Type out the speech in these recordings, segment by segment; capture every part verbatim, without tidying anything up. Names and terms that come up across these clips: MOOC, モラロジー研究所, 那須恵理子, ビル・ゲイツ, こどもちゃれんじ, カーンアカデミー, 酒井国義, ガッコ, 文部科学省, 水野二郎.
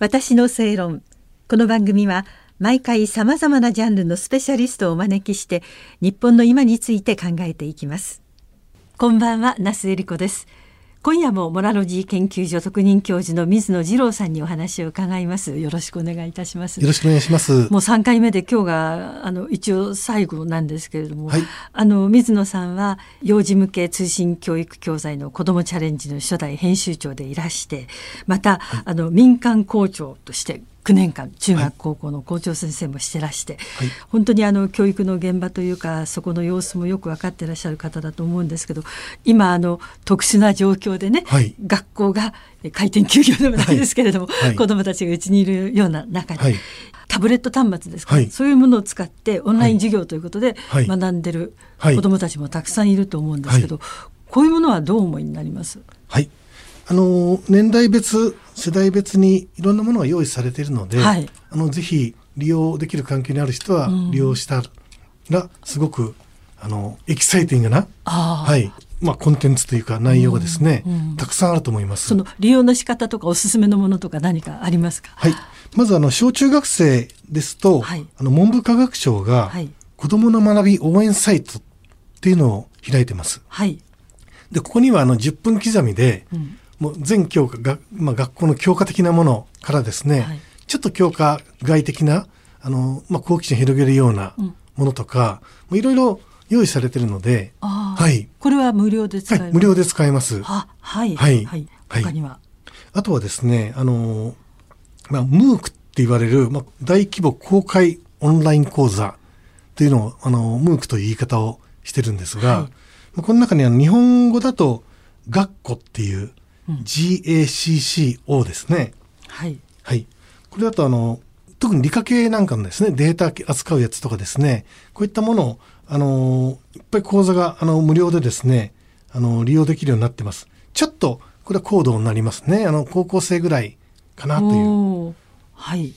私の正論。この番組は毎回さまざまなジャンルのスペシャリストをお招きして日本の今について考えていきます。こんばんは、那須恵理子です。今夜もモラロジー研究所特任教授の水野二郎さんにお話を伺います。よろしくお願いいたします。よろしくお願いします。もうさんかいめで今日があの一応最後なんですけれども、はい、あの水野さんは幼児向け通信教育教材の子どもチャレンジの初代編集長でいらして、また、はい、あの民間校長としてきゅうねんかん中学高校の校長先生もしてらして、はい、本当にあの教育の現場というかそこの様子もよく分かってらっしゃる方だと思うんですけど、今あの特殊な状況でね、はい、学校が開店休業でもないですけれども、はいはい、子どもたちがうちにいるような中で、はい、タブレット端末ですか、はい、そういうものを使ってオンライン授業ということで学んでる子どもたちもたくさんいると思うんですけど、はいはい、こういうものはどう思いになります？はい、あの年代別世代別にいろんなものが用意されているので、はい、あのぜひ利用できる環境にある人は利用したらすごく、うん、あのエキサイティングな、はいまあ、コンテンツというか内容がですね、うんうん、たくさんあると思います。その利用の仕方とかおすすめのものとか何かありますか？はい、まずあの小中学生ですと、はい、あの文部科学省が子どもの学び応援サイトっていうのを開いてます。はい、でここにはあのじゅっぷん刻みで、うん、もう全教科が、まあ、学校の教科的なものからですね、はい、ちょっと教科外的なあの、まあ、好奇心を広げるようなものとか、うん、いろいろ用意されているので、はい、これは無料で使えます、はい、無料で使えます。は、はいはいはい、他にはあとはですね、あの、まあ、ムーク って言われる、まあ、大規模公開オンライン講座というのをあの ムーク という言い方をしてるんですが、はいまあ、この中にあの日本語だと ガッコ っていううん、ガッコ ですね、はいはい、これだとあの特に理科系なんかのですねデータ扱うやつとかですね、こういったものをあのいっぱい講座があの無料でですねあの利用できるようになってます。ちょっとこれは高度になりますね、あの高校生ぐらいかなという、はいはい、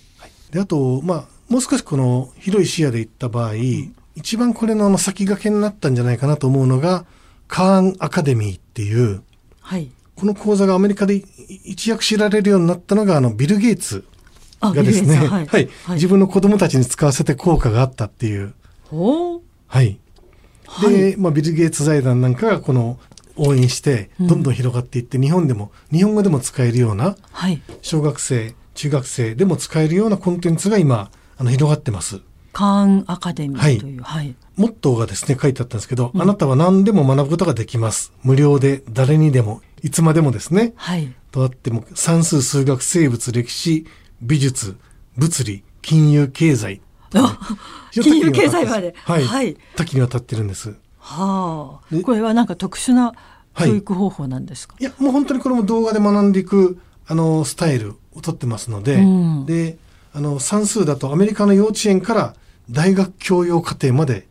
であと、まあ、もう少しこの広い視野でいった場合、うん、一番これの先駆けになったんじゃないかなと思うのがカーンアカデミーっていう、はい、この講座がアメリカで一躍知られるようになったのがあのビル・ゲイツがですね、はいはい、自分の子供たちに使わせて効果があったっていう、はいでまあ、ビル・ゲイツ財団なんかがこの応援してどんどん広がっていって、うん、日本でも日本語でも使えるような、はい、小学生中学生でも使えるようなコンテンツが今あの広がってます。カーンアカデミーという、はいはい、モットーがですね書いてあったんですけど、うん、あなたは何でも学ぶことができます、無料で誰にでもいつまでもですね、はい、とあっても算数数学生物歴史美術物理金融経済金融経済まで、はいはい、多岐にわたってるんです。はあ、でこれはなんか特殊な教育方法なんですか？はい、いやもう本当にこれも動画で学んでいくあのスタイルをとってますので、うん、であの算数だとアメリカの幼稚園から大学教養課程まで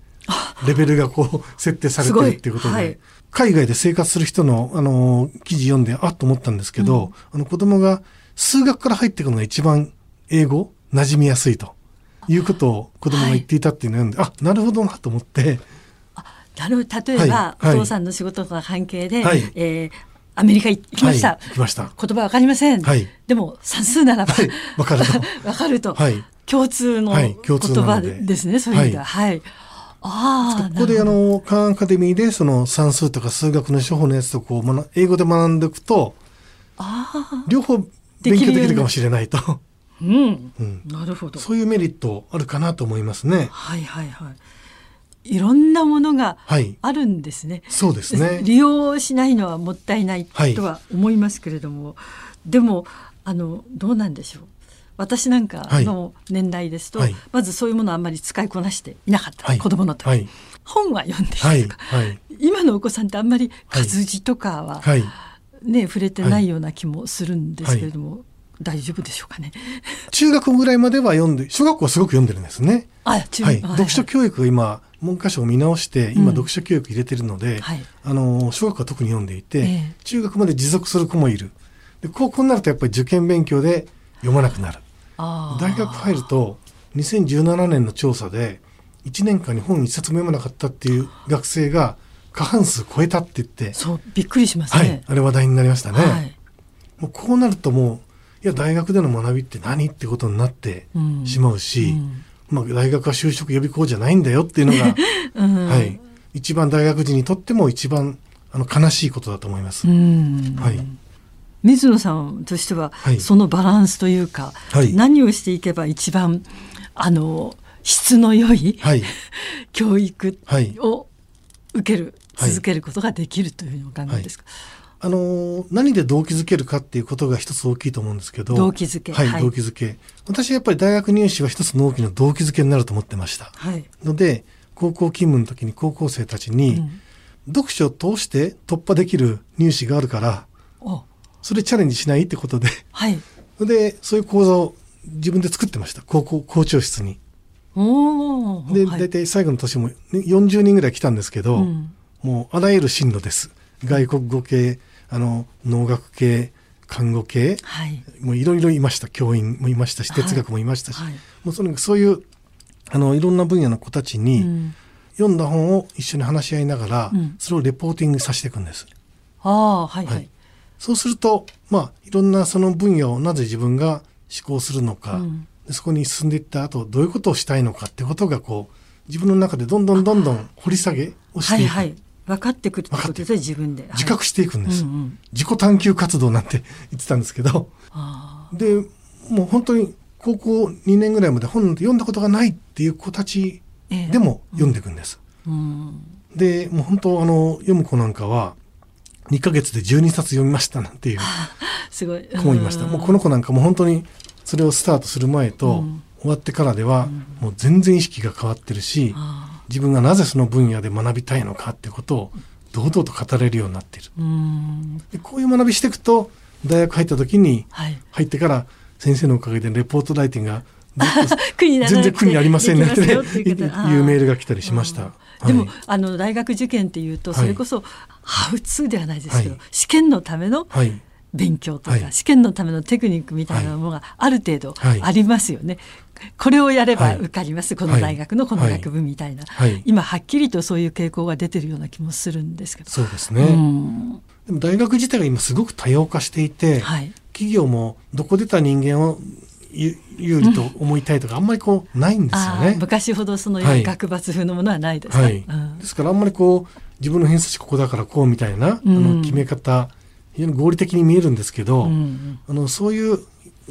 レベルがこう設定されてるっていうことで、はい、海外で生活する人の、あのー、記事読んであっと思ったんですけど、うん、あの子供が数学から入ってくるのが一番英語馴染みやすいということを子供が言っていたっていうのを読んで、はい、あなるほどなと思って、あなる例えば、はいはい、お父さんの仕事とか関係で、はいえー、アメリカ行きました、はい、行きました、言葉わかりません、はい、でも算数ならば、はい、わかるとわかると、はい、共通の言葉ですね、はい、そういう意味では、はいはいあここであのカーンアカデミーでその算数とか数学の処方のやつとこう英語で学んでいくとあ両方勉強できるかもしれないとうん、うん、なるほど、そういうメリットあるかなと思いますね。はいはいはい、いろんなものがあるんですね、はい、そうですね、利用しないのはもったいないとは思いますけれども、はい、でもあのどうなんでしょう、私なんかの年代ですと、はい、まずそういうものをあんまり使いこなしていなかった、はい、子どもの時、はい、本は読んでいたとか、はいはい、今のお子さんってあんまり活字とかは、はいね、触れてないような気もするんですけれども、はい、大丈夫でしょうかね。中学ぐらいまでは読んで、小学校はすごく読んでるんですね。あ中はい、読書教育が今文科省を見直して今、うん、読書教育入れてるので、はい、あの小学校は特に読んでいて、えー、中学まで持続する子もいる。で高校になるとやっぱり受験勉強で読まなくなる。あ大学入るとにせんじゅうななねんの調査でいちねんかんに本いっさつも読まなかったっていう学生が過半数超えたって言って、そうびっくりしますね、はい、あれ話題になりましたね、はい、もうこうなるともういや大学での学びって何ってことになってしまうし、うんうんまあ、大学は就職予備校じゃないんだよっていうのが、うんはい、一番大学人にとっても一番あの悲しいことだと思います、うんはい、水野さんとしては、はい、そのバランスというか、はい、何をしていけば一番あの質の良い、はい、教育を受ける、はい、続けることができるというふうにお考えですか、はいあの何で動機づけるかっていうことが一つ大きいと思うんですけど動機づけ、はい、動機づけ私はやっぱり大学入試は一つの大きな動機づけになると思ってました、はい、ので高校勤務の時に高校生たちに、うん、読書を通して突破できる入試があるからそれチャレンジしないってことで、はい、でそういう講座を自分で作ってました高校校長室におーで、はい、大体最後の年もよんじゅうにんぐらい来たんですけど、うん、もうあらゆる進路です外国語系あの農学系看護系、はい、もういろいろいました教員もいましたし哲学もいましたし、はいはい、もうそのそういうあのいろんな分野の子たちに、うん、読んだ本を一緒に話し合いながら、うん、それをレポーティングさせていくんです、あ、はいはいはい、そうすると、まあ、いろんなその分野をなぜ自分が思考するのか、うん、でそこに進んでいった後どういうことをしたいのかってことがこう自分の中でどんどんどんどん掘り下げをしていく、はいはい分かってくるってことで自分で自覚していくんです、はいうんうん、自己探求活動なんて言ってたんですけどあでもう本当に高校にねんぐらいまで本なんて読んだことがないっていう子たちでも読んでいくんです、えーうん、でもう本当あの読む子なんかはにかげつでじゅうにさつ読みましたなんていうすごい子もいましたもうこの子なんかもう本当にそれをスタートする前と終わってからではもう全然意識が変わってるし、うんうん自分がなぜその分野で学びたいのかってことを堂々と語れるようになっている。うーんでこういう学びしていくと大学入った時に入ってから先生のおかげでレポートライティングが全然苦になりませんねっていうメールが来たりしました、はい、でもあの大学受験っていうとそれこそハウツーではないですけど、はい、試験のための、はい勉強とか、はい、試験のためのテクニックみたいなものがある程度ありますよね、はい、これをやれば受かります、はい、この大学のこの学部みたいな、はいはい、今はっきりとそういう傾向が出てるような気もするんですけどそうですね、うん、でも大学自体が今すごく多様化していて、はい、企業もどこ出た人間を有利と思いたいとかあんまりこうないんですよね、うん、昔ほどその学閥風のものはないですね、はいはいうん、ですからあんまりこう自分の偏差値ここだからこうみたいな、うん、あの決め方非常に合理的に見えるんですけど、うんうん、あのそういう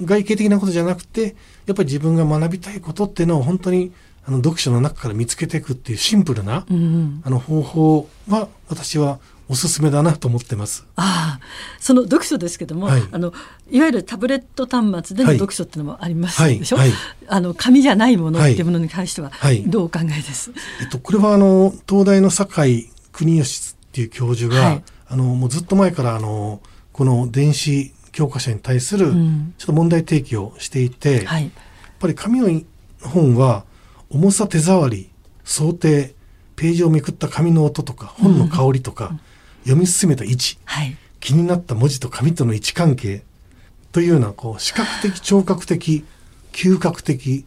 外形的なことじゃなくてやっぱり自分が学びたいことっていうのを本当にあの読書の中から見つけていくっていうシンプルな、うんうん、あの方法は私はおすすめだなと思ってます。あその読書ですけども、はい、あのいわゆるタブレット端末での読書っていうのもありますでしょ、はいはいはい、あの紙じゃないものっていうものに関してはどうお考えです、はいはいえっと、これはあの東大の酒井国義っていう教授が、はいあのもうずっと前からあのこの電子教科書に対するちょっと問題提起をしていて、うんはい、やっぱり紙の本は重さ手触り想定ページをめくった紙の音とか本の香りとか、うん、読み進めた位置、はい、気になった文字と紙との位置関係というようなこう視覚的聴覚的嗅覚的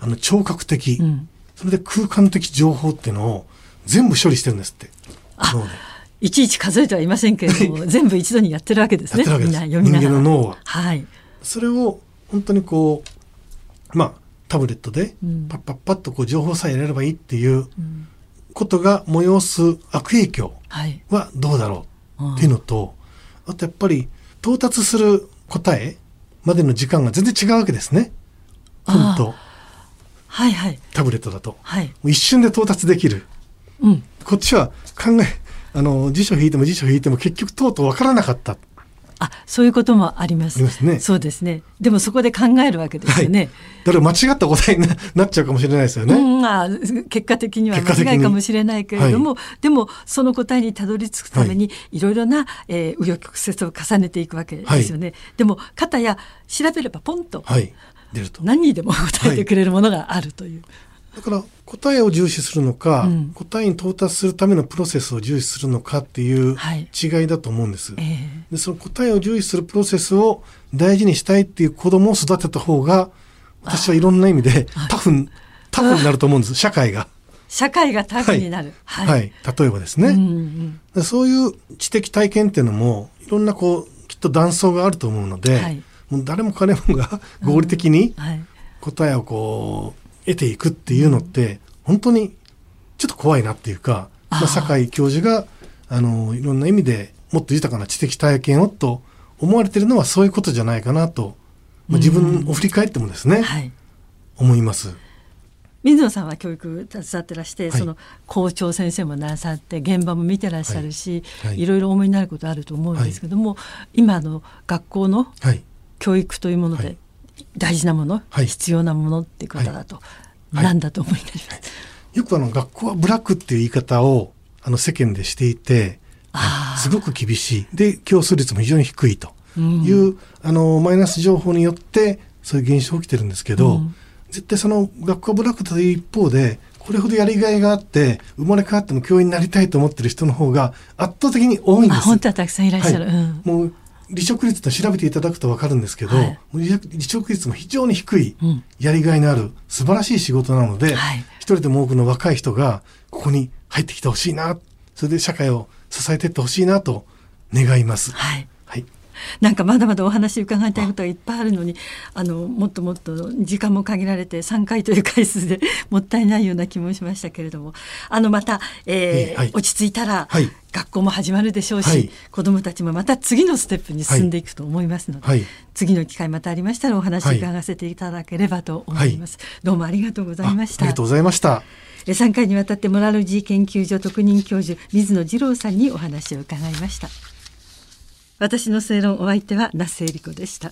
あの聴覚的、うん、それで空間的情報っていうのを全部処理してるんですって脳で。いちいち数えてはいませんけれども全部一度にやってるわけですねですみんな読みながら人間の脳は、はい、それを本当にこうまあタブレットでパッパッパッとこう情報さえ得ればいいっていうことが催す悪影響はどうだろうっていうのと、はい、あとやっぱり到達する答えまでの時間が全然違うわけですね本と、はいはい、タブレットだと、はい、もう一瞬で到達できる、うん、こっちは考えあの辞書引いても辞書引いても結局とうとう分からなかったあそういうこともあります、ありますね、そうですねでもそこで考えるわけですよね、はい、だから間違った答えに な, なっちゃうかもしれないですよね、うんまあ、結果的には間違いかもしれないけれども、はい、でもその答えにたどり着くためにいろいろな、はいえー、紆余曲折を重ねていくわけですよね、はい、でも片や調べればポンと、はい、出ると何にでも答えてくれるものがあるという、はいだから答えを重視するのか、うん、答えに到達するためのプロセスを重視するのかっていう違いだと思うんです、はいえー、でその答えを重視するプロセスを大事にしたいっていう子供を育てた方が私はいろんな意味でタフに、タフになると思うんです社会が社会がタフになる、はいはいはい、例えばですね、うんうん、でそういう知的体験っていうのもいろんなこうきっと断層があると思うので、はい、もう誰も彼もが合理的に答えをこう得ていくっていうのって本当にちょっと怖いなっていうか、まあ、酒井教授があのいろんな意味でもっと豊かな知的体験をと思われてるのはそういうことじゃないかなと、まあ、自分を振り返ってもですね、はい、思います。水野さんは教育携わってらして、はい、その校長先生もなさって現場も見てらっしゃるし、はいはい、いろいろ思いになることあると思うんですけども、はい、今の学校の教育というもので大事なもの、はい、必要なものっていう方だと何、はい、だと思いになります、はいはい、よくあの学校はブラックっていう言い方をあの世間でしていて、はい、すごく厳しいで競争率も非常に低いという、うん、あのマイナス情報によってそういう現象が起きてるんですけど、うん、絶対その学校ブラックという一方でこれほどやりがいがあって生まれ変わっても教員になりたいと思ってる人の方が圧倒的に多いんです。あ、本当はたくさんいらっしゃる、はい、うん、もう離職率と調べていただくと分かるんですけど、はい、離職率も非常に低い、うん、やりがいのある素晴らしい仕事なので、はい、一人でも多くの若い人がここに入ってきてほしいな、それで社会を支えていってほしいなと願います。はいなんかまだまだお話伺いたいことがいっぱいあるのに、あのもっともっと時間も限られてさんかいという回数でもったいないような気もしましたけれども、あのまた、えーえーはい、落ち着いたら、はい、学校も始まるでしょうし、はい、子どもたちもまた次のステップに進んでいくと思いますので、はい、次の機会またありましたらお話伺わせていただければと思います、はいはい、どうもありがとうございました。ありがとうございました。さんかいにわたってモラルジー研究所特任教授水野二郎さんにお話を伺いました。私の正論、お相手は那須恵理子でした。